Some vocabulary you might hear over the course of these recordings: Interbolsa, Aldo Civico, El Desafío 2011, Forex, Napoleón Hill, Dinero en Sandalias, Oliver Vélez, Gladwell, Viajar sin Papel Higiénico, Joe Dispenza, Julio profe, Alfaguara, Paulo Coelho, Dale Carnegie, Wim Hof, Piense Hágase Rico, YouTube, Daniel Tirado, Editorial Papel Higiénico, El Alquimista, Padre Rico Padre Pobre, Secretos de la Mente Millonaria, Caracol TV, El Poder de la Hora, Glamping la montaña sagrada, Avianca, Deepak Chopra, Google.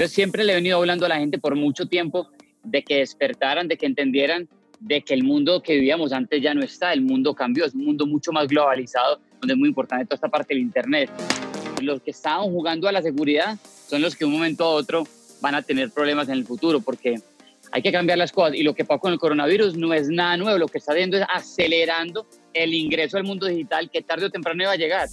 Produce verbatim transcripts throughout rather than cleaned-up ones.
Entonces siempre le he venido hablando a la gente por mucho tiempo de que despertaran, de que entendieran de que el mundo que vivíamos antes ya no está, el mundo cambió, es un mundo mucho más globalizado, donde es muy importante toda esta parte del internet. Los que estaban jugando a la seguridad son los que de un momento a otro van a tener problemas en el futuro, porque hay que cambiar las cosas, y lo que pasó con el coronavirus no es nada nuevo, lo que está haciendo es acelerando el ingreso al mundo digital que tarde o temprano iba a llegar.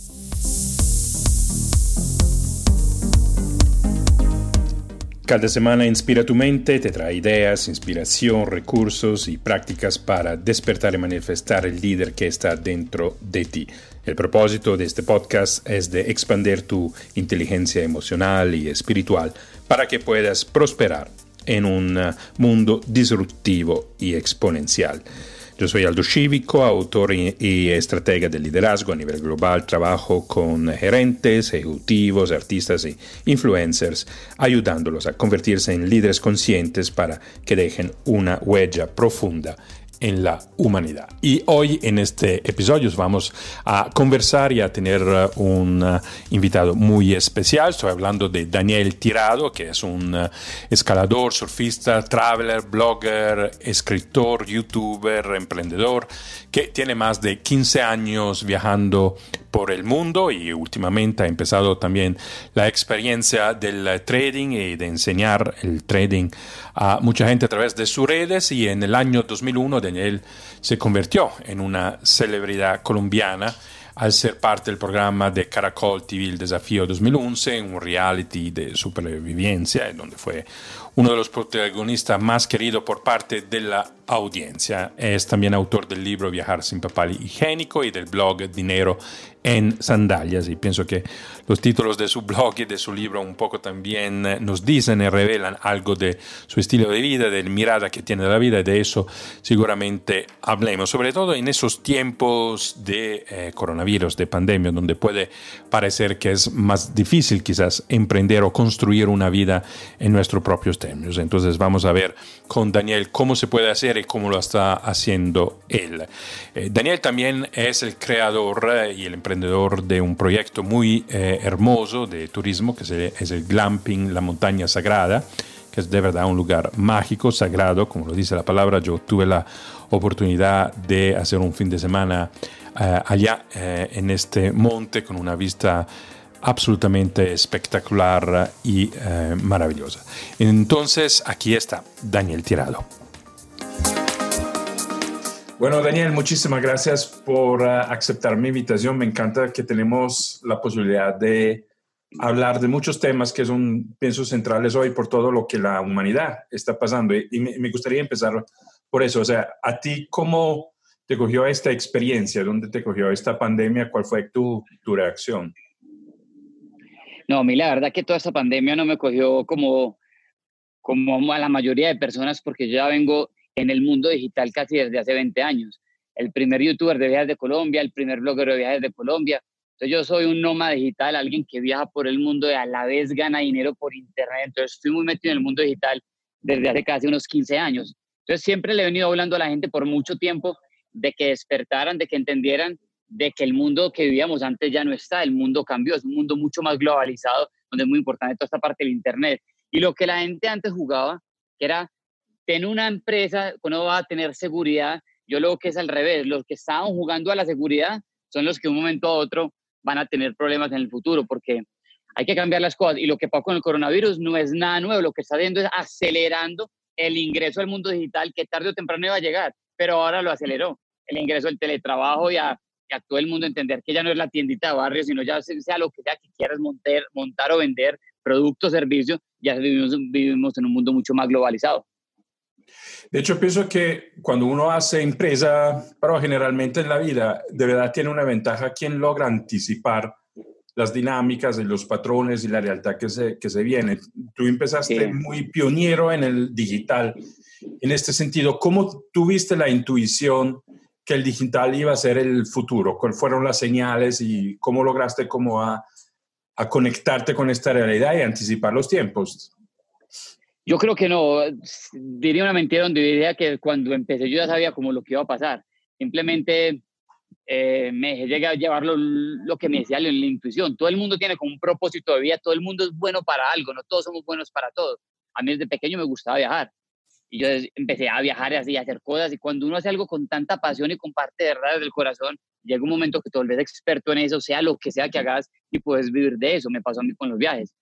Cada semana Inspira tu Mente te trae ideas, inspiración, recursos y prácticas para despertar y manifestar el líder que está dentro de ti. El propósito de este podcast es de expandir tu inteligencia emocional y espiritual para que puedas prosperar en un mundo disruptivo y exponencial. Yo soy Aldo Civico, autor y estratega de liderazgo a nivel global. Trabajo con gerentes, ejecutivos, artistas e influencers, ayudándolos a convertirse en líderes conscientes para que dejen una huella profunda en la humanidad. Y hoy en este episodio vamos a conversar y a tener un invitado muy especial. Estoy hablando de Daniel Tirado, que es un escalador, surfista, traveler, blogger, escritor, youtuber, emprendedor, que tiene más de quince años viajando por el mundo y últimamente ha empezado también la experiencia del trading y de enseñar el trading a mucha gente a través de sus redes. Y en el año dos mil uno Daniel se convirtió en una celebridad colombiana al ser parte del programa de Caracol T V El Desafío dos mil once, un reality de supervivencia donde fue uno de los protagonistas más queridos por parte de la audiencia. Es también autor del libro Viajar sin Papel Higiénico y del blog Dinero en Sandalias. Y pienso que los títulos de su blog y de su libro un poco también nos dicen y revelan algo de su estilo de vida, de la mirada que tiene de la vida, y de eso seguramente hablemos. Sobre todo en esos tiempos de eh, coronavirus, de pandemia, donde puede parecer que es más difícil quizás emprender o construir una vida en nuestros propios términos. Entonces vamos a ver con Daniel cómo se puede hacer y cómo lo está haciendo él. Eh, Daniel también es el creador y el emprendedor de un proyecto muy eh, hermoso de turismo que se, es el Glamping la montaña sagrada, que es de verdad un lugar mágico, sagrado, como lo dice la palabra. Yo tuve la oportunidad de hacer un fin de semana eh, allá eh, en este monte con una vista absolutamente espectacular y eh, maravillosa. Entonces, aquí está Daniel Tirado. Bueno, Daniel, muchísimas gracias por uh, aceptar mi invitación. Me encanta que tenemos la posibilidad de hablar de muchos temas que son, pienso, centrales hoy por todo lo que la humanidad está pasando. Y, y me, me gustaría empezar por eso. O sea, ¿a ti cómo te cogió esta experiencia? ¿Dónde te cogió esta pandemia? ¿Cuál fue tu, tu reacción? No, a mí la verdad que toda esta pandemia no me cogió como, como a la mayoría de personas, porque yo ya vengo en el mundo digital casi desde hace veinte años. El primer youtuber de viajes de Colombia, el primer blogger de viajes de Colombia. Entonces yo soy un nómada digital, alguien que viaja por el mundo y a la vez gana dinero por internet. Entonces estoy muy metido en el mundo digital desde hace casi unos quince años. Entonces siempre le he venido hablando a la gente por mucho tiempo de que despertaran, de que entendieran de que el mundo que vivíamos antes ya no está, el mundo cambió, es un mundo mucho más globalizado, donde es muy importante toda esta parte del internet. Y lo que la gente antes jugaba, que era tener una empresa, uno va a tener seguridad, yo lo que es al revés, los que estaban jugando a la seguridad son los que de un momento a otro van a tener problemas en el futuro, porque hay que cambiar las cosas. Y lo que pasó con el coronavirus no es nada nuevo, lo que está haciendo es acelerando el ingreso al mundo digital que tarde o temprano iba a llegar, pero ahora lo aceleró, el ingreso al teletrabajo y a que a todo el mundo entender que ya no es la tiendita de barrio, sino ya sea lo que sea que quieras montar, montar o vender, producto o servicio, ya vivimos, vivimos en un mundo mucho más globalizado. De hecho, pienso que cuando uno hace empresa, pero generalmente en la vida, de verdad tiene una ventaja quien logra anticipar las dinámicas, los patrones y la realidad que se, que se viene. Tú empezaste sí. muy pionero en el digital. En este sentido, ¿cómo tuviste la intuición que el digital iba a ser el futuro? ¿Cuáles fueron las señales y cómo lograste como a, a conectarte con esta realidad y anticipar los tiempos? Yo creo que no. Diría una mentira donde diría que cuando empecé yo ya sabía como lo que iba a pasar. Simplemente eh, me dejé llegar a llevar lo, lo que me decía la, la intuición. Todo el mundo tiene como un propósito de vida, todo el mundo es bueno para algo, no todos somos buenos para todo. A mí desde pequeño me gustaba viajar y yo empecé a viajar y así, a hacer cosas, y cuando uno hace algo con tanta pasión y con parte de verdad del corazón, llega un momento que te volvés experto en eso, sea lo que sea que hagas, y puedes vivir de eso. Me pasó a mí con los viajes.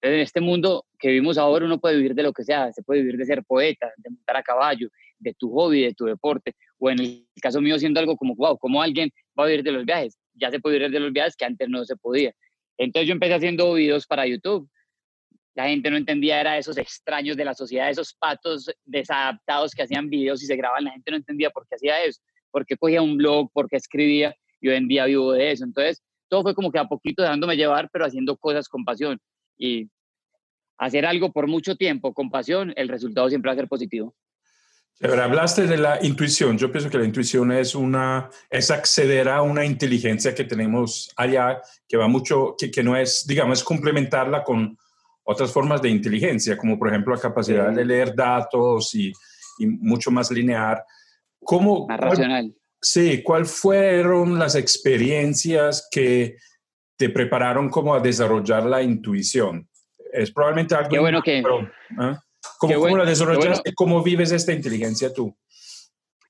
Entonces, en este mundo que vivimos ahora, uno puede vivir de lo que sea, se puede vivir de ser poeta, de montar a caballo, de tu hobby, de tu deporte, o en el caso mío siendo algo como, wow, ¿cómo alguien va a vivir de los viajes? Ya se puede vivir de los viajes que antes no se podía. Entonces yo empecé haciendo videos para YouTube. La gente no entendía, era esos extraños de la sociedad, esos patos desadaptados que hacían videos y se grababan. La gente no entendía por qué hacía eso, por qué cogía un blog, por qué escribía, y hoy en día vivo de eso. Entonces todo fue como que a poquito dejándome llevar, pero haciendo cosas con pasión. Y hacer algo por mucho tiempo con pasión, el resultado siempre va a ser positivo. Ahora, hablaste de la intuición. Yo pienso que la intuición es, una, es acceder a una inteligencia que tenemos allá, que va mucho, que, que no es, digamos, es complementarla con otras formas de inteligencia, como por ejemplo la capacidad sí. de leer datos y, y mucho más lineal. ¿Cómo, más cuál, racional. Sí, ¿cuáles fueron las experiencias que te prepararon como a desarrollar la intuición? Es probablemente algo... Qué bueno que... Pero, ¿eh? ¿Cómo, bueno, ¿Cómo la desarrollaste? Bueno, ¿Cómo vives esta inteligencia tú?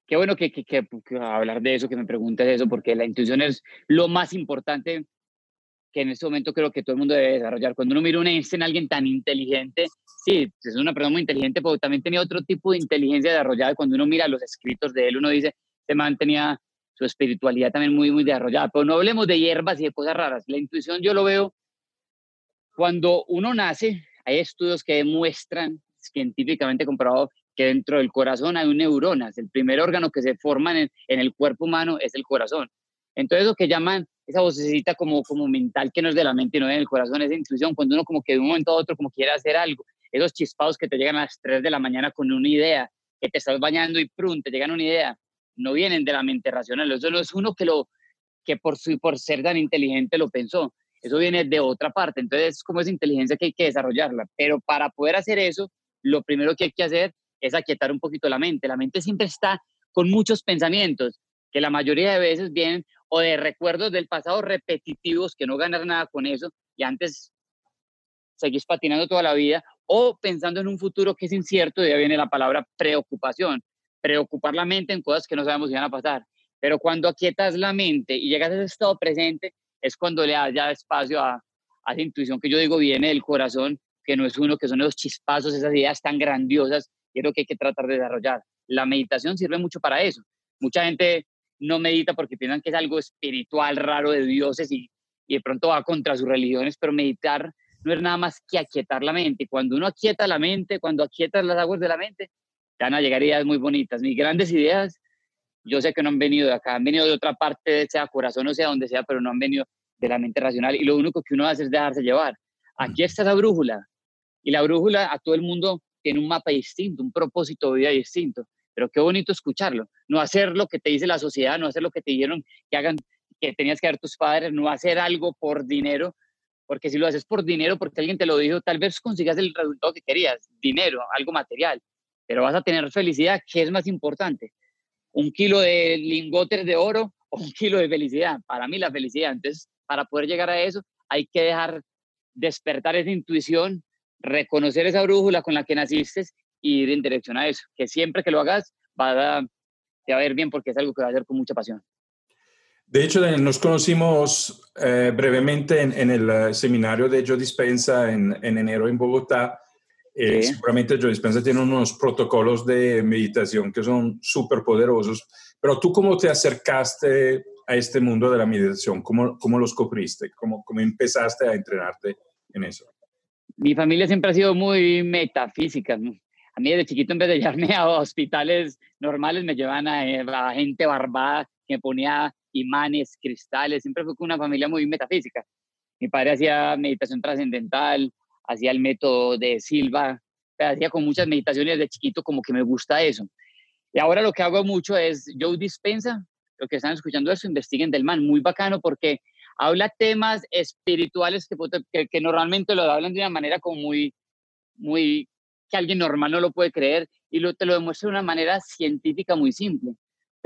Qué bueno que, que, que, que hablar de eso, que me preguntes eso, porque la intuición es lo más importante que en este momento creo que todo el mundo debe desarrollar. Cuando uno mira una en alguien tan inteligente, sí, es una persona muy inteligente, pero también tenía otro tipo de inteligencia desarrollada. Cuando uno mira los escritos de él, uno dice, se mantenía su espiritualidad también muy, muy desarrollada. Pero no hablemos de hierbas y de cosas raras. La intuición yo lo veo cuando uno nace. Hay estudios que demuestran, científicamente comprobado, que dentro del corazón hay neuronas. El primer órgano que se forma en el, en el cuerpo humano es el corazón. Entonces lo que llaman esa vocecita como, como mental, que no es de la mente, no es del corazón, es intuición. Cuando uno como que de un momento a otro como quiere hacer algo, esos chispados que te llegan a las tres de la mañana con una idea, que te estás bañando y prun, te llegan una idea, no vienen de la mente racional. Eso no es uno que, lo, que por, su, por ser tan inteligente lo pensó. Eso viene de otra parte. Entonces es como esa inteligencia que hay que desarrollarla. Pero para poder hacer eso, lo primero que hay que hacer es aquietar un poquito la mente. La mente siempre está con muchos pensamientos que la mayoría de veces vienen o de recuerdos del pasado repetitivos que no ganas nada con eso y antes seguís patinando toda la vida, o pensando en un futuro que es incierto, y ahí viene la palabra preocupación, preocupar la mente en cosas que no sabemos si van a pasar. Pero cuando aquietas la mente y llegas a ese estado presente, es cuando le das ya espacio a, a esa intuición que yo digo viene del corazón, que no es uno, que son esos chispazos, esas ideas tan grandiosas, y es lo que hay que tratar de desarrollar. La meditación sirve mucho para eso. Mucha gente no medita porque piensan que es algo espiritual, raro, de dioses, y, y de pronto va contra sus religiones, pero meditar no es nada más que aquietar la mente. Cuando uno aquieta la mente, cuando aquietas las aguas de la mente, te van a llegar ideas muy bonitas. Mis grandes ideas, yo sé que no han venido de acá, han venido de otra parte, sea corazón o sea donde sea, pero no han venido de la mente racional, y lo único que uno hace es dejarse llevar. Aquí está la brújula. Y la brújula, a todo el mundo tiene un mapa distinto, un propósito de vida distinto. Pero qué bonito escucharlo. No hacer lo que te dice la sociedad, no hacer lo que te dijeron que hagan, que tenías que hacer tus padres, no hacer algo por dinero. Porque si lo haces por dinero, porque alguien te lo dijo, tal vez consigas el resultado que querías. Dinero, algo material. Pero vas a tener felicidad, que es más importante. Un kilo de lingotes de oro o un kilo de felicidad. Para mí la felicidad. Entonces, para poder llegar a eso, hay que dejar despertar esa intuición, reconocer esa brújula con la que naciste y ir en dirección a eso, que siempre que lo hagas va a, te va a ir bien, porque es algo que va a hacer con mucha pasión. De hecho, nos conocimos eh, brevemente en, en el seminario de Joe Dispenza en, en enero en Bogotá. Eh, sí. Seguramente Joe Dispenza tiene unos protocolos de meditación que son súper poderosos, pero ¿tú cómo te acercaste a este mundo de la meditación? ¿Cómo, cómo los descubriste? ¿Cómo, ¿Cómo empezaste a entrenarte en eso? Mi familia siempre ha sido muy metafísica, ¿no? A mí desde chiquito, en vez de llevarme a hospitales normales, me llevan a, a gente barbada que me ponía imanes, cristales. Siempre fue una familia muy metafísica. Mi padre hacía meditación trascendental, hacía el método de Silva, hacía con muchas meditaciones de chiquito, como que me gusta eso. Y ahora lo que hago mucho es Joe Dispenza. Los que están escuchando eso, investiguen del man, muy bacano, porque habla temas espirituales que, que, que normalmente lo hablan de una manera como muy, muy, que alguien normal no lo puede creer, y lo, te lo demuestra de una manera científica muy simple.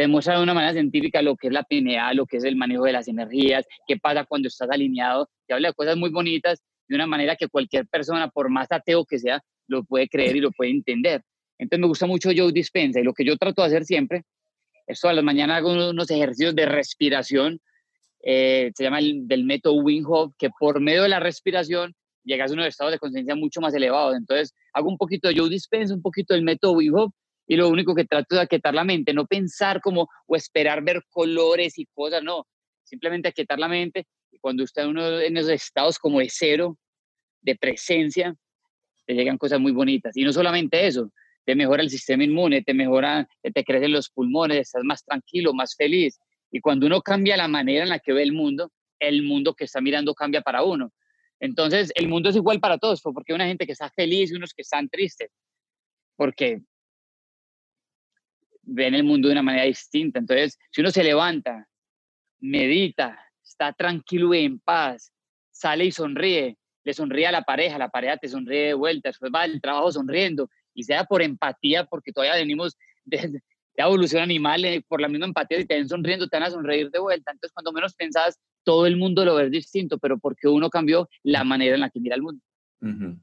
demuestra de una manera científica lo que es la pineal, lo que es el manejo de las energías, qué pasa cuando estás alineado. Te habla de cosas muy bonitas de una manera que cualquier persona, por más ateo que sea, lo puede creer y lo puede entender. Entonces me gusta mucho Joe Dispenza, y lo que yo trato de hacer siempre es todas las mañanas hago unos ejercicios de respiración, eh, se llama el, del método Wim Hof, que por medio de la respiración llegas a unos estados de conciencia mucho más elevados. Entonces hago un poquito de Joe Dispenza, un poquito del método Wim Hof, y lo único que trato es aquietar la mente, no pensar como o esperar ver colores y cosas, no, simplemente aquietar la mente. Y cuando usted uno en esos estados como de cero, de presencia, te llegan cosas muy bonitas. Y no solamente eso, te mejora el sistema inmune, te mejora, te crecen los pulmones, estás más tranquilo, más feliz. Y cuando uno cambia la manera en la que ve el mundo, el mundo que está mirando cambia para uno. Entonces, el mundo es igual para todos, porque hay una gente que está feliz y unos que están tristes, porque ven el mundo de una manera distinta. Entonces, si uno se levanta, medita, está tranquilo y en paz, sale y sonríe, le sonríe a la pareja, la pareja te sonríe de vuelta, después va al trabajo sonriendo, y sea por empatía, porque todavía venimos de, de evolución animal, por la misma empatía, si te ven sonriendo, te van a sonreír de vuelta. Entonces, cuando menos pensás, todo el mundo lo ves distinto, pero porque uno cambió la manera en la que mira el mundo. Uh-huh.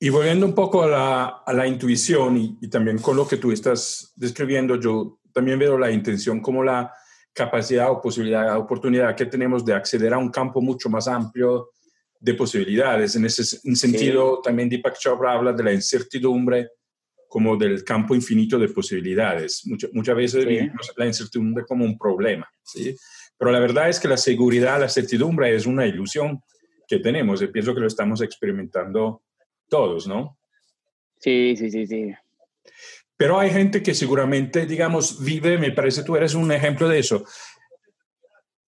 Y volviendo un poco a la, a la intuición, y, y también con lo que tú estás describiendo, yo también veo la intención como la capacidad o posibilidad, oportunidad que tenemos de acceder a un campo mucho más amplio de posibilidades. En ese sentido, sí, también Deepak Chopra habla de la incertidumbre como del campo infinito de posibilidades. Mucha, muchas veces sí, vivimos la incertidumbre como un problema, ¿sí? Pero la verdad es que la seguridad, la certidumbre es una ilusión que tenemos. Yo pienso que lo estamos experimentando todos, ¿no? Sí, sí, sí, sí. Pero hay gente que seguramente, digamos, vive, me parece tú eres un ejemplo de eso,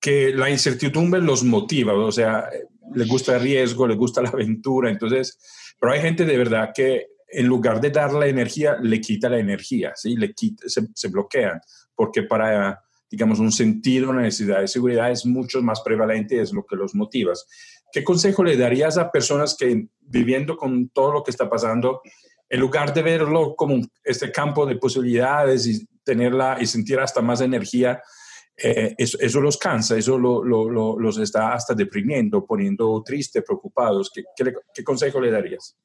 que la incertidumbre los motiva, o sea, les gusta el riesgo, les gusta la aventura, entonces, pero hay gente de verdad que en lugar de dar la energía, le quita la energía, ¿sí? Le quita, se, se bloquean, porque para, digamos, un sentido, una necesidad de seguridad es mucho más prevalente, es lo que los motiva. ¿Qué consejo le darías a personas que viviendo con todo lo que está pasando, en lugar de verlo como este campo de posibilidades y tenerla y sentir hasta más energía, eh, eso, eso los cansa, eso lo, lo, lo, los está hasta deprimiendo, poniendo tristes, preocupados? ¿Qué, qué, qué consejo le darías?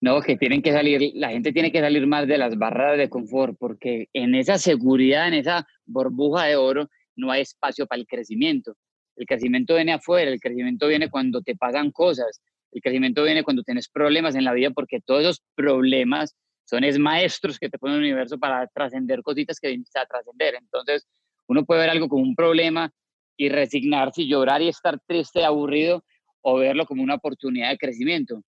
No, que tienen que salir, la gente tiene que salir más de las barreras de confort, porque en esa seguridad, en esa burbuja de oro, no hay espacio para el crecimiento. El crecimiento viene afuera, el crecimiento viene cuando te pasan cosas. El crecimiento viene cuando tienes problemas en la vida, porque todos esos problemas son es maestros que te ponen el universo para trascender cositas que viniste a trascender. Entonces, uno puede ver algo como un problema y resignarse y llorar y estar triste, aburrido, o verlo como una oportunidad de crecimiento.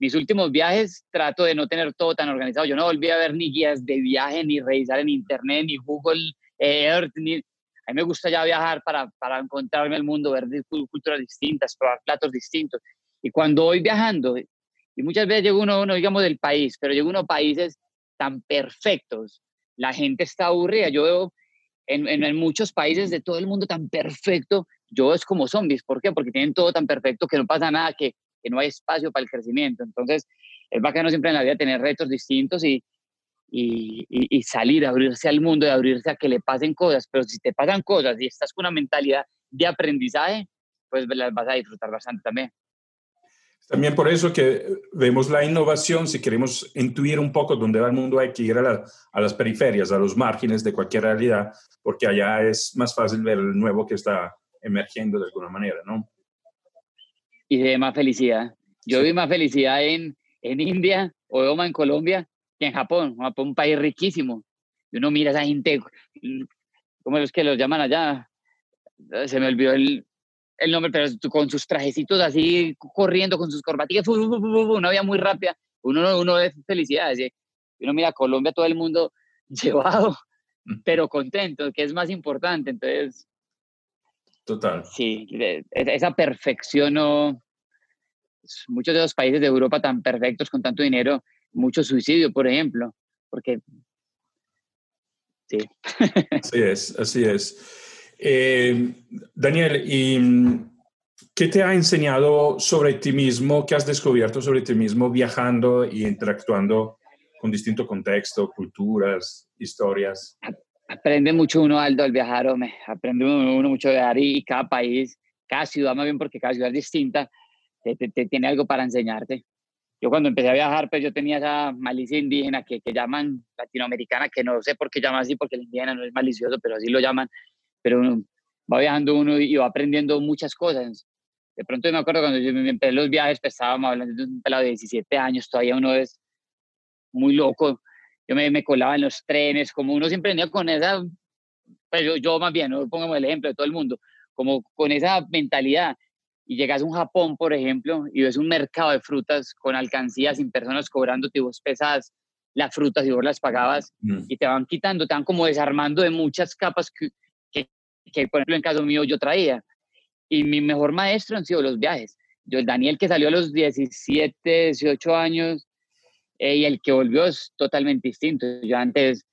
Mis últimos viajes trato de no tener todo tan organizado. Yo no volví a ver ni guías de viaje, ni revisar en internet, ni Google Earth, ni... A mí me gusta ya viajar para, para encontrarme el mundo, ver culturas distintas, probar platos distintos. Y cuando voy viajando, y muchas veces llega uno, uno, digamos, del país, pero llega uno a países tan perfectos, la gente está aburrida. Yo veo en, en, en muchos países de todo el mundo tan perfecto, yo veo es como zombies. ¿Por qué? Porque tienen todo tan perfecto que no pasa nada, que, que no hay espacio para el crecimiento. Entonces, es bacano siempre en la vida tener retos distintos y, y, y, y salir, abrirse al mundo, y abrirse a que le pasen cosas. Pero si te pasan cosas y estás con una mentalidad de aprendizaje, pues las vas a disfrutar bastante también. También por eso que vemos la innovación, si queremos intuir un poco dónde va el mundo, hay que ir a, la, a las periferias, a los márgenes de cualquier realidad, porque allá es más fácil ver el nuevo que está emergiendo de alguna manera, ¿no? Y de más felicidad. Yo sí vi más felicidad en, en India o en Colombia que en Japón. Japón es un país riquísimo. Y uno mira a esa gente, ¿cómo es que los llaman allá? Se me olvidó el... el nombre, pero con sus trajecitos así, corriendo con sus corbatillas, una vía muy rápida, uno, uno ve felicidad, ¿sí? Uno mira a Colombia, todo el mundo llevado, pero contento, que es más importante, entonces... Total. Sí, esa perfección, no, muchos de los países de Europa tan perfectos, con tanto dinero, mucho suicidio, por ejemplo, porque... Sí. Así es, así es. Eh, Daniel, ¿y qué te ha enseñado sobre ti mismo, qué has descubierto sobre ti mismo viajando y interactuando con distintos contextos, culturas, historias? A, Aprende mucho uno, Aldo, al viajar, hombre. Aprende uno, uno mucho de viajar y, y cada país, cada ciudad, más bien porque cada ciudad es distinta, te, te, te tiene algo para enseñarte. Yo cuando empecé a viajar, pues yo tenía esa malicia indígena que, que llaman latinoamericana, que no sé por qué llaman así, porque el indígena no es malicioso, pero así lo llaman. Pero uno va viajando uno y va aprendiendo muchas cosas. De pronto yo me acuerdo cuando yo empecé los viajes, pues estábamos hablando de un pelado de diecisiete años, todavía uno es muy loco. Yo me, me colaba en los trenes, como uno siempre venía con esa, pues yo, yo más bien, no pongamos el ejemplo de todo el mundo, como con esa mentalidad. Y llegas a un Japón, por ejemplo, y ves un mercado de frutas con alcancías, sin personas cobrándote, y vos pesabas las frutas y vos las pagabas, mm. y te van quitando, te van como desarmando de muchas capas que, que, que, por ejemplo, en caso mío yo traía. Y mi mejor maestro han sido los viajes. Yo, el Daniel que salió a los diecisiete, dieciocho años, eh, y el que volvió es totalmente distinto. Yo antes,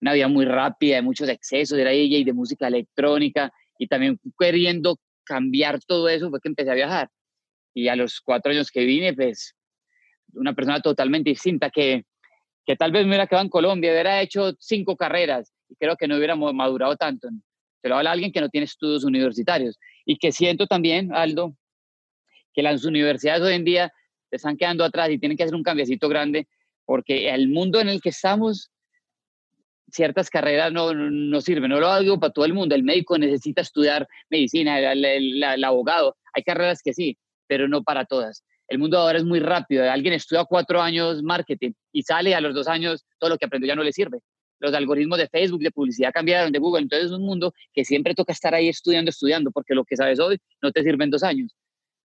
una vida muy rápida, de muchos excesos, era D J de música electrónica, y también queriendo cambiar todo eso fue que empecé a viajar. Y a los cuatro años que vine, pues, una persona totalmente distinta, que, que tal vez me hubiera quedado en Colombia, hubiera hecho cinco carreras, y creo que no hubiéramos madurado tanto. Te lo habla alguien que no tiene estudios universitarios. Y que siento también, Aldo, que las universidades hoy en día se están quedando atrás y tienen que hacer un cambiecito grande, porque el mundo en el que estamos, ciertas carreras no, no, no sirven. No lo hago para todo el mundo. El médico necesita estudiar medicina, el, el, el abogado. Hay carreras que sí, pero no para todas. El mundo ahora es muy rápido. Alguien estudia cuatro años marketing y sale a los dos años, todo lo que aprendió ya no le sirve. Los algoritmos de Facebook, de publicidad cambiaron, de Google. Entonces es un mundo que siempre toca estar ahí estudiando, estudiando, porque lo que sabes hoy no te sirve en dos años.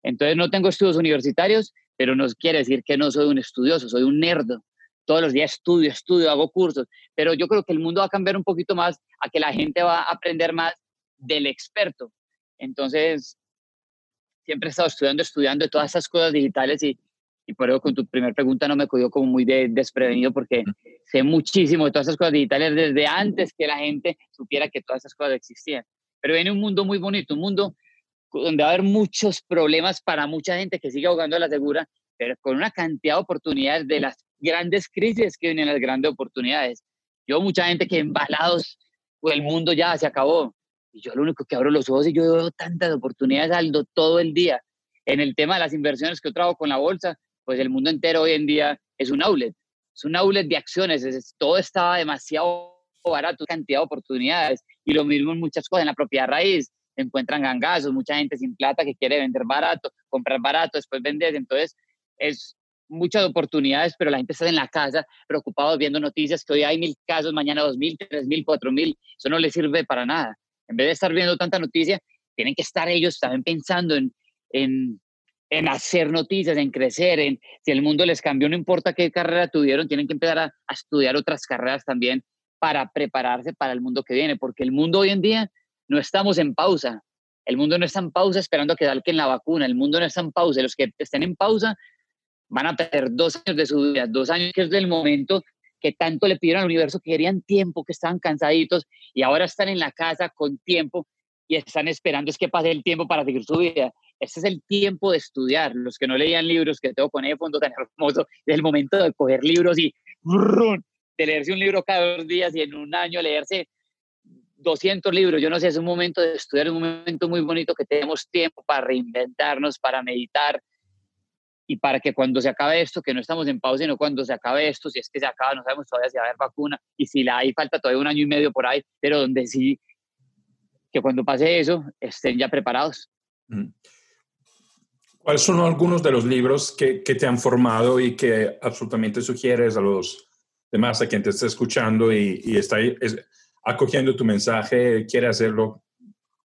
Entonces no tengo estudios universitarios, pero no quiere decir que no soy un estudioso, soy un nerdo. Todos los días estudio, estudio, hago cursos. Pero yo creo que el mundo va a cambiar un poquito más a que la gente va a aprender más del experto. Entonces siempre he estado estudiando, estudiando de todas esas cosas digitales y Y por eso con tu primera pregunta no me cogió como muy de, desprevenido, porque sé muchísimo de todas esas cosas digitales desde antes que la gente supiera que todas esas cosas existían. Pero viene un mundo muy bonito, un mundo donde va a haber muchos problemas para mucha gente que sigue ahogando a la segura, pero con una cantidad de oportunidades, de las grandes crisis que vienen las grandes oportunidades. Yo mucha gente que embalados, pues el mundo ya se acabó. Y yo lo único que abro los ojos y yo veo tantas oportunidades, Aldo, todo el día. En el tema de las inversiones que yo trabajo con la bolsa, pues el mundo entero hoy en día es un outlet, es un outlet de acciones, es, todo estaba demasiado barato, cantidad de oportunidades, y lo mismo en muchas cosas, en la propiedad raíz, encuentran gangazos, mucha gente sin plata que quiere vender barato, comprar barato, después vender, entonces es muchas oportunidades, pero la gente está en la casa preocupados viendo noticias que hoy hay mil casos, mañana dos mil, tres mil, cuatro mil, eso no les sirve para nada. En vez de estar viendo tanta noticia, tienen que estar ellos también pensando en... en en hacer noticias, en crecer, en si el mundo les cambió, no importa qué carrera tuvieron, tienen que empezar a, a estudiar otras carreras también para prepararse para el mundo que viene, porque el mundo hoy en día no estamos en pausa, el mundo no está en pausa esperando a que salgan la vacuna, el mundo no está en pausa, los que estén en pausa van a perder dos años de su vida, dos años que es del momento que tanto le pidieron al universo, que querían tiempo, que estaban cansaditos y ahora están en la casa con tiempo y están esperando es que pase el tiempo para seguir su vida. Este es el tiempo de estudiar. Los que no leían libros, que tengo con ese fondo tan hermoso, es el momento de coger libros y brrr, de leerse un libro cada dos días y en un año leerse doscientos libros. Yo no sé, es un momento de estudiar, es un momento muy bonito que tenemos tiempo para reinventarnos, para meditar y para que cuando se acabe esto, que no estamos en pausa, sino cuando se acabe esto, si es que se acaba, no sabemos todavía si va a haber vacuna y si la hay, falta todavía un año y medio por ahí, pero donde sí, que cuando pase eso, estén ya preparados. Mm. ¿Cuáles son algunos de los libros que, que te han formado y que absolutamente sugieres a los demás, a quien te está escuchando y, y está es, acogiendo tu mensaje, quiere hacerlo?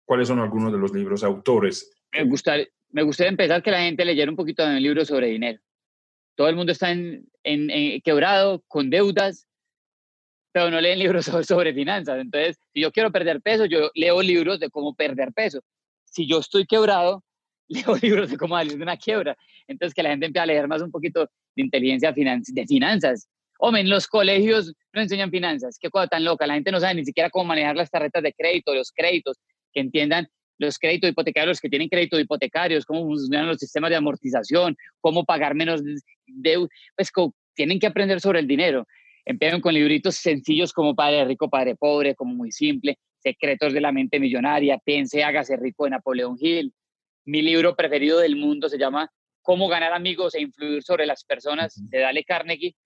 ¿Cuáles son algunos de los libros, autores? Me gustaría, me gustaría empezar que la gente leyera un poquito de mi libro sobre dinero. Todo el mundo está en, en, en, quebrado, con deudas, pero no leen libros sobre, sobre finanzas. Entonces, si yo quiero perder peso, yo leo libros de cómo perder peso. Si yo estoy quebrado, leo libros de cómo salir de una quiebra. Entonces, que la gente empiece a leer más un poquito de inteligencia finan de finanzas. Hombre, en los colegios no enseñan finanzas. Qué cosa tan loca. La gente no sabe ni siquiera cómo manejar las tarjetas de crédito, los créditos, que entiendan los créditos hipotecarios, los que tienen créditos hipotecarios, cómo funcionan los sistemas de amortización, cómo pagar menos deuda. Pues tienen que aprender sobre el dinero. Empiezan con libritos sencillos como Padre Rico, Padre Pobre, como muy simple, Secretos de la Mente Millonaria, Piense Hágase Rico de Napoleón Hill. Mi libro preferido del mundo se llama Cómo ganar amigos e influir sobre las personas, de Dale Carnegie.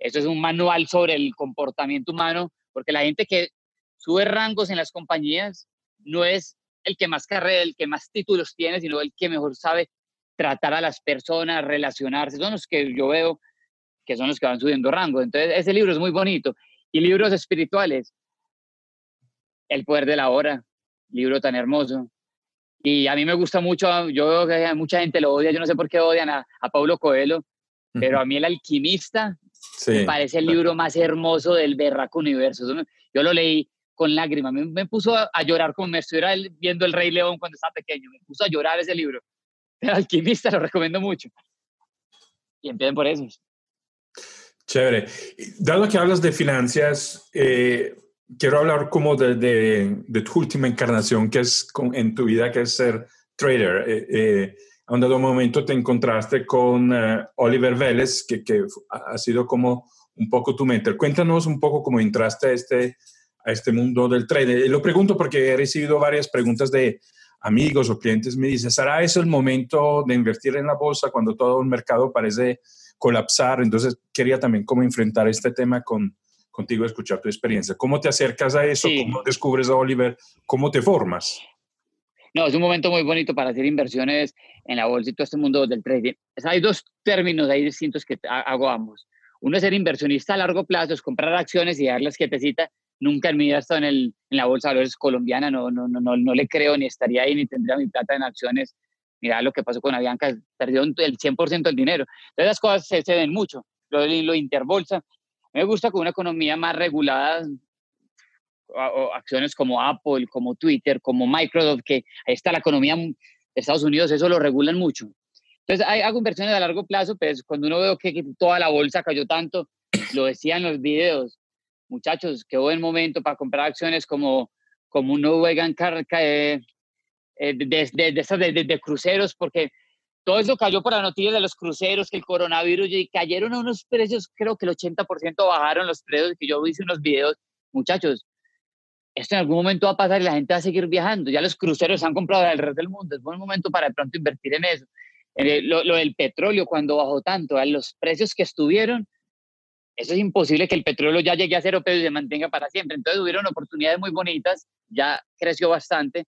Esto es un manual sobre el comportamiento humano, porque la gente que sube rangos en las compañías no es el que más carrera, el que más títulos tiene, sino el que mejor sabe tratar a las personas, relacionarse. Son los que yo veo que son los que van subiendo rango. Entonces, ese libro es muy bonito. Y libros espirituales. El Poder de la Hora, libro tan hermoso. Y a mí me gusta mucho, yo veo que mucha gente lo odia, yo no sé por qué odian a, a Paulo Coelho, uh-huh. pero a mí El Alquimista sí. me parece el libro más hermoso del berraco universo. Yo lo leí con lágrimas, me, me puso a, a llorar como me estuviera viendo El Rey León cuando estaba pequeño, me puso a llorar ese libro. El Alquimista lo recomiendo mucho. Y empiecen por eso. Chévere. Dado que hablas de finanzas, eh, quiero hablar como de, de, de tu última encarnación que es con, en tu vida, que es ser trader. Eh, eh, a un dado momento te encontraste con eh, Oliver Vélez, que, que ha sido como un poco tu mentor. Cuéntanos un poco cómo entraste a este, a este mundo del trading. Lo pregunto porque he recibido varias preguntas de amigos o clientes. Me dicen, ¿será ese el momento de invertir en la bolsa cuando todo el mercado parece colapsar? Entonces quería también cómo enfrentar este tema con contigo, escuchar tu experiencia. ¿Cómo te acercas a eso? Sí. ¿Cómo descubres a Oliver? ¿Cómo te formas? No, es un momento muy bonito para hacer inversiones en la bolsa y todo este mundo del trading. Hay dos términos ahí distintos que hago ambos. Uno es ser inversionista a largo plazo, es comprar acciones y dejarlas quietecitas. Nunca en mi vida he estado en, el, en la bolsa de valores colombiana, no, no, no, no, no le creo, ni estaría ahí, ni tendría mi plata en acciones. Mira lo que pasó con Avianca, perdió el cien por ciento del dinero. Entonces las cosas se, se ven mucho, lo, lo interbolsa. Me gusta con una economía más regulada, o acciones como Apple, como Twitter, como Microsoft, que ahí está la economía de Estados Unidos, eso lo regulan mucho. Entonces hay, hago inversiones a largo plazo, pero pues, cuando uno veo que, que toda la bolsa cayó tanto, lo decía en los videos, muchachos, qué buen momento para comprar acciones como, como un Norwegian Car, eh, eh, de, de, de, de, de, de cruceros, porque todo eso cayó por las noticias de los cruceros, que el coronavirus, y cayeron a unos precios, creo que el ochenta por ciento bajaron los precios, que yo hice unos videos, muchachos, esto en algún momento va a pasar y la gente va a seguir viajando, ya los cruceros se han comprado alrededor del mundo, es buen momento para de pronto invertir en eso. Lo, lo del petróleo cuando bajó tanto, a los precios que estuvieron, eso es imposible que el petróleo ya llegue a cero pesos y se mantenga para siempre, entonces hubieron oportunidades muy bonitas, ya creció bastante,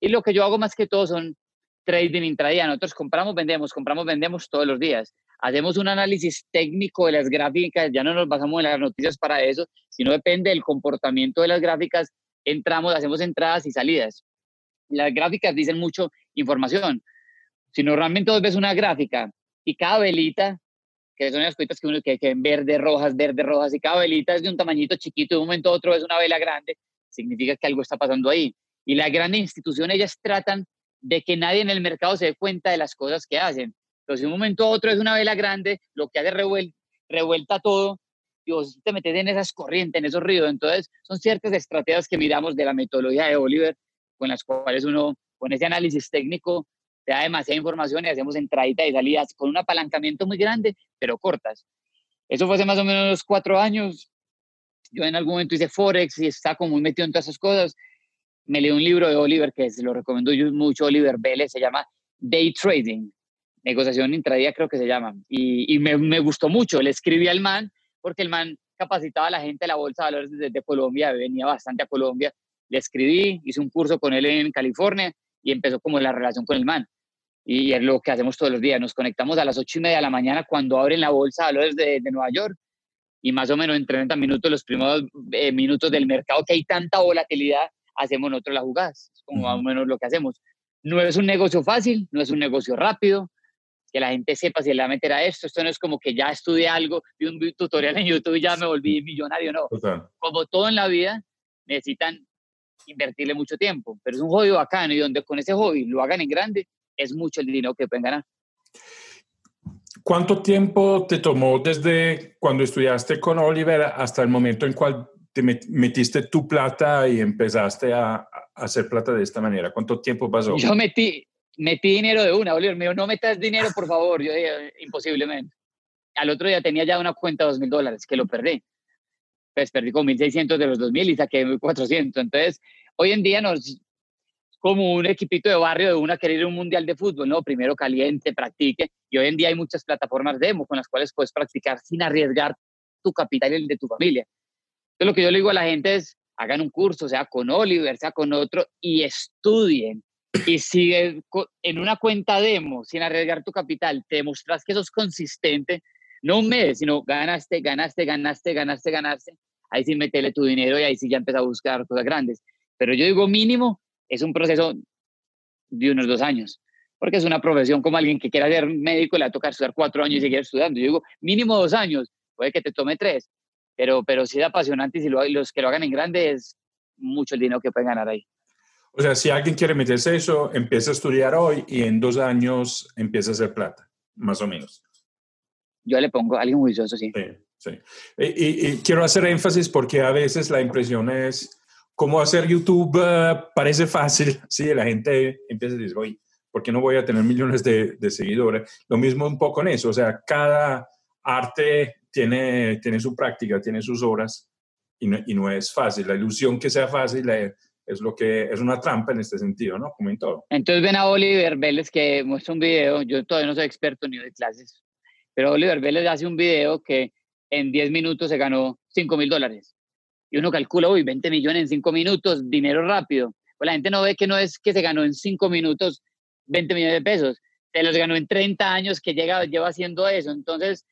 y lo que yo hago más que todo son trading intradía. Nosotros compramos, vendemos, compramos, vendemos todos los días. Hacemos un análisis técnico de las gráficas, ya no nos basamos en las noticias para eso, sino depende del comportamiento de las gráficas, entramos, hacemos entradas y salidas. Las gráficas dicen mucho información. Si normalmente vos ves una gráfica y cada velita, que son las cuitas que uno que, que en verde, rojas, verde, rojas, y cada velita es de un tamañito chiquito, de un momento a otro es una vela grande, significa que algo está pasando ahí. Y las grandes instituciones, ellas tratan de que nadie en el mercado se dé cuenta de las cosas que hacen. Entonces, de un momento a otro es una vela grande, lo que hace revuel- revuelta todo, y vos te metes en esas corrientes, en esos ríos. Entonces, son ciertas estrategias que miramos de la metodología de Oliver, con las cuales uno, con ese análisis técnico, te da demasiada información y hacemos entraditas y salidas con un apalancamiento muy grande, pero cortas. Eso fue hace más o menos cuatro años. Yo en algún momento hice Forex y estaba como muy metido en todas esas cosas. Me leí un libro de Oliver que se lo recomiendo yo mucho, Oliver Vélez, se llama Day Trading, negociación intradía creo que se llama, y, y me, me gustó mucho, le escribí al man, porque el man capacitaba a la gente de la Bolsa de Valores desde Colombia, venía bastante a Colombia, le escribí, hice un curso con él en California, y empezó como la relación con el man, y es lo que hacemos todos los días, nos conectamos a las ocho y media de la mañana cuando abren la Bolsa de Valores de, de Nueva York, y más o menos en treinta minutos, los primeros eh, minutos del mercado, que hay tanta volatilidad, hacemos nosotros las jugadas, es como más o menos lo que hacemos. No es un negocio fácil, no es un negocio rápido, que la gente sepa si le va a meter a esto, esto no es como que ya estudié algo, vi un tutorial en YouTube y ya me volví millonario, no. Okay. Como todo en la vida, necesitan invertirle mucho tiempo, pero es un hobby bacano y donde con ese hobby lo hagan en grande, es mucho el dinero que pueden ganar. ¿Cuánto tiempo te tomó desde cuando estudiaste con Oliver hasta el momento en cual te metiste tu plata y empezaste a, a hacer plata de esta manera? ¿Cuánto tiempo pasó? Yo metí, metí dinero de una, Oliver me dijo, no metas dinero, por favor. Yo dije, imposiblemente. Al otro día tenía ya una cuenta de dos mil dólares, que lo perdí. pues perdí como mil seiscientos de los dos mil y saqué mil cuatrocientos. Entonces, hoy en día nos... como un equipito de barrio de una querer ir a un mundial de fútbol, ¿no? Primero caliente, practique. Y hoy en día hay muchas plataformas demo con las cuales puedes practicar sin arriesgar tu capital y el de tu familia. Entonces, lo que yo le digo a la gente es, hagan un curso, sea con Oliver, sea con otro, y estudien. Y si en una cuenta demo, sin arriesgar tu capital, te demuestras que sos consistente, no un mes, sino ganaste, ganaste, ganaste, ganaste, ganaste, ahí sí metele tu dinero y ahí sí ya empieza a buscar cosas grandes. Pero yo digo mínimo, es un proceso de unos dos años, porque es una profesión como alguien que quiera ser médico le va a tocar estudiar cuatro años y seguir estudiando. Yo digo, mínimo dos años, puede que te tome tres, pero, pero sí es apasionante y si lo, los que lo hagan en grande es mucho el dinero que pueden ganar ahí. O sea, si alguien quiere meterse eso, empieza a estudiar hoy y en dos años empieza a hacer plata, más o menos. Yo le pongo a alguien juicioso, sí. Sí, sí. Y, y, y quiero hacer énfasis porque a veces la impresión es... Cómo hacer YouTube uh, parece fácil, sí, la gente empieza a decir, oye, ¿por qué no voy a tener millones de, de seguidores? Lo mismo un poco en eso, o sea, cada arte tiene, tiene su práctica, tiene sus horas y no, y no es fácil. La ilusión que sea fácil es, es lo que es una trampa en este sentido, ¿no? Como en todo. Entonces ven a Oliver Vélez que muestra un video, yo todavía no soy experto ni de clases, pero Oliver Vélez hace un video que en diez minutos se ganó cinco mil dólares. Y uno calcula, uy, veinte millones en cinco minutos, dinero rápido. Pues la gente no ve que no es que se ganó en cinco minutos veinte millones de pesos. Se los ganó en treinta años que llega, lleva haciendo eso. Entonces,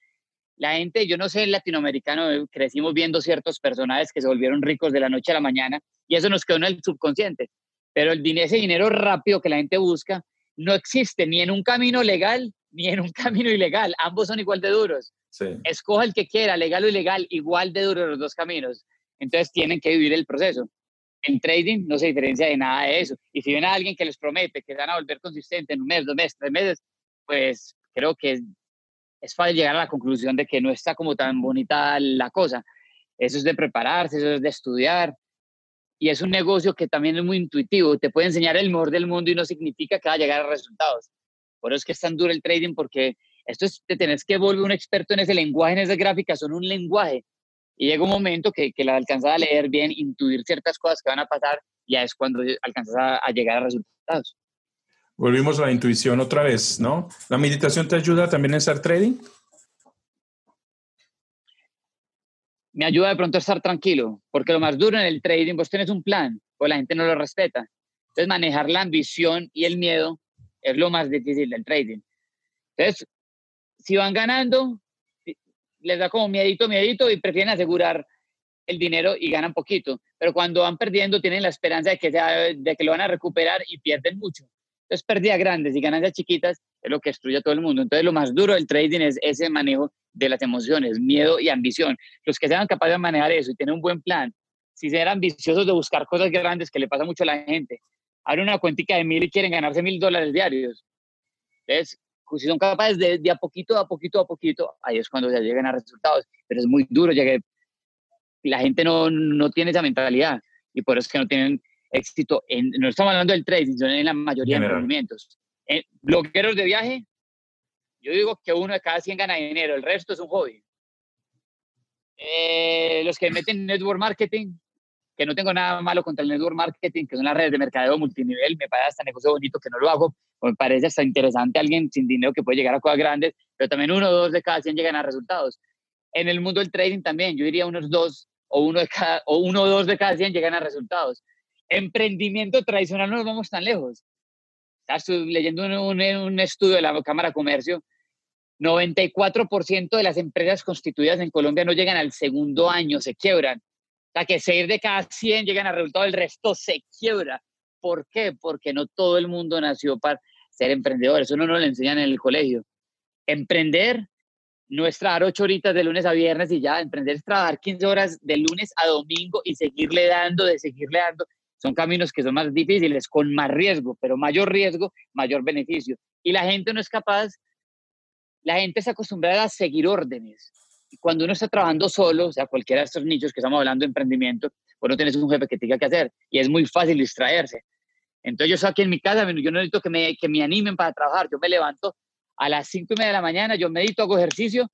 la gente, yo no sé, el latinoamericano, crecimos viendo ciertos personajes que se volvieron ricos de la noche a la mañana y eso nos quedó en el subconsciente. Pero el dinero, ese dinero rápido que la gente busca no existe ni en un camino legal ni en un camino ilegal. Ambos son igual de duros. Sí. Escoja el que quiera, legal o ilegal, igual de duros los dos caminos. Entonces tienen que vivir el proceso. En trading no se diferencia de nada de eso. Y si ven a alguien que les promete que van a volver consistentes en un mes, dos meses, tres meses, pues creo que es, es fácil llegar a la conclusión de que no está como tan bonita la cosa. Eso es de prepararse, eso es de estudiar. Y es un negocio que también es muy intuitivo. Te puede enseñar el mejor del mundo y no significa que va a llegar a resultados. Por eso es que es tan duro el trading, porque esto es, te tenés que volver un experto en ese lenguaje, en esas gráficas, son un lenguaje. Y llega un momento que, que la alcanzas a leer bien, intuir ciertas cosas que van a pasar, ya es cuando alcanzas a, a llegar a resultados. Volvimos a la intuición otra vez, ¿no? ¿La meditación te ayuda también a hacer trading? Me ayuda de pronto a estar tranquilo, porque lo más duro en el trading, vos tenés un plan, pues la gente no lo respeta. Entonces manejar la ambición y el miedo es lo más difícil del trading. Entonces, si van ganando... les da como miedito, miedito y prefieren asegurar el dinero y ganan poquito. Pero cuando van perdiendo tienen la esperanza de que, sea, de que lo van a recuperar y pierden mucho. Entonces pérdidas grandes y ganancias chiquitas es lo que destruye a todo el mundo. Entonces lo más duro del trading es ese manejo de las emociones, miedo y ambición. Los que sean capaces de manejar eso y tener un buen plan, si sean ambiciosos de buscar cosas grandes que le pasa mucho a la gente, abren una cuentica de mil y quieren ganarse mil dólares diarios. Entonces, si son capaces de, de a poquito, a poquito, a poquito, ahí es cuando ya llegan a resultados. Pero es muy duro, ya que la gente no, no tiene esa mentalidad y por eso es que no tienen éxito. En, no estamos hablando del trading, sino en la mayoría de movimientos. En blogueros de viaje, yo digo que uno de cada cien gana dinero, el resto es un hobby. Eh, los que meten network marketing, que no tengo nada malo contra el network marketing, que son las redes de mercadeo multinivel, me parece hasta negocio bonito que no lo hago, me parece hasta interesante alguien sin dinero que puede llegar a cosas grandes, pero también uno o dos de cada cien llegan a resultados. En el mundo del trading también, yo diría unos dos o uno, de cada, o uno o dos de cada cien llegan a resultados. Emprendimiento tradicional no nos vamos tan lejos. Estás leyendo un, un, un estudio de la Cámara de Comercio, noventa y cuatro por ciento de las empresas constituidas en Colombia no llegan al segundo año, se quiebran. O sea, que seis de cada cien llegan a resultados, el resto se quiebra. ¿Por qué? Porque no todo el mundo nació para ser emprendedor. Eso no nos lo enseñan en el colegio. Emprender no es trabajar ocho horitas de lunes a viernes y ya. Emprender es trabajar quince horas de lunes a domingo y seguirle dando, de seguirle dando. Son caminos que son más difíciles, con más riesgo, pero mayor riesgo, mayor beneficio. Y la gente no es capaz, la gente se acostumbra a seguir órdenes. Cuando uno está trabajando solo, o sea, cualquiera de estos nichos que estamos hablando de emprendimiento, pues no tienes un jefe que te diga qué hacer y es muy fácil distraerse. Entonces yo estoy aquí en mi casa, yo no necesito que me, que me animen para trabajar, yo me levanto a las cinco y media de la mañana, yo medito, hago ejercicio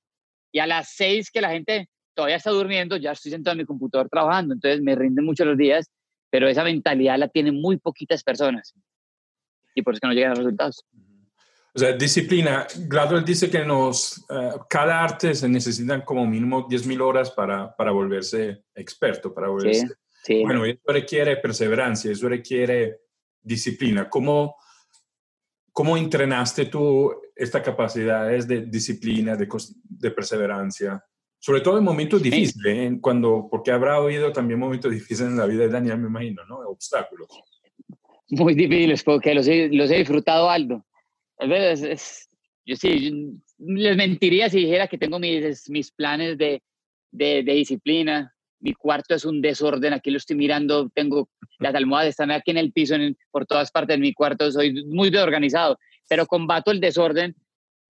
y a las seis que la gente todavía está durmiendo, ya estoy sentado en mi computador trabajando, entonces me rinden mucho los días, pero esa mentalidad la tienen muy poquitas personas y por eso que no llegan a los resultados. O sea, disciplina. Gladwell dice que nos, uh, cada arte se necesitan como mínimo diez mil horas para, para volverse experto, para volverse... Sí, sí. Bueno, eso requiere perseverancia, eso requiere disciplina. ¿Cómo, cómo entrenaste tú estas capacidades de disciplina, de, de perseverancia? Sobre todo en momentos difíciles, ¿eh? Cuando, porque habrá habido también momentos difíciles en la vida de Daniel, me imagino, ¿no? Obstáculos. Muy difíciles, porque los he, los he disfrutado, Aldo. Es, es, yo sí, yo les mentiría si dijera que tengo mis, mis planes de, de, de disciplina. Mi cuarto es un desorden, aquí lo estoy mirando, tengo las almohadas, están aquí en el piso, en, por todas partes de mi cuarto, soy muy desorganizado, pero combato el desorden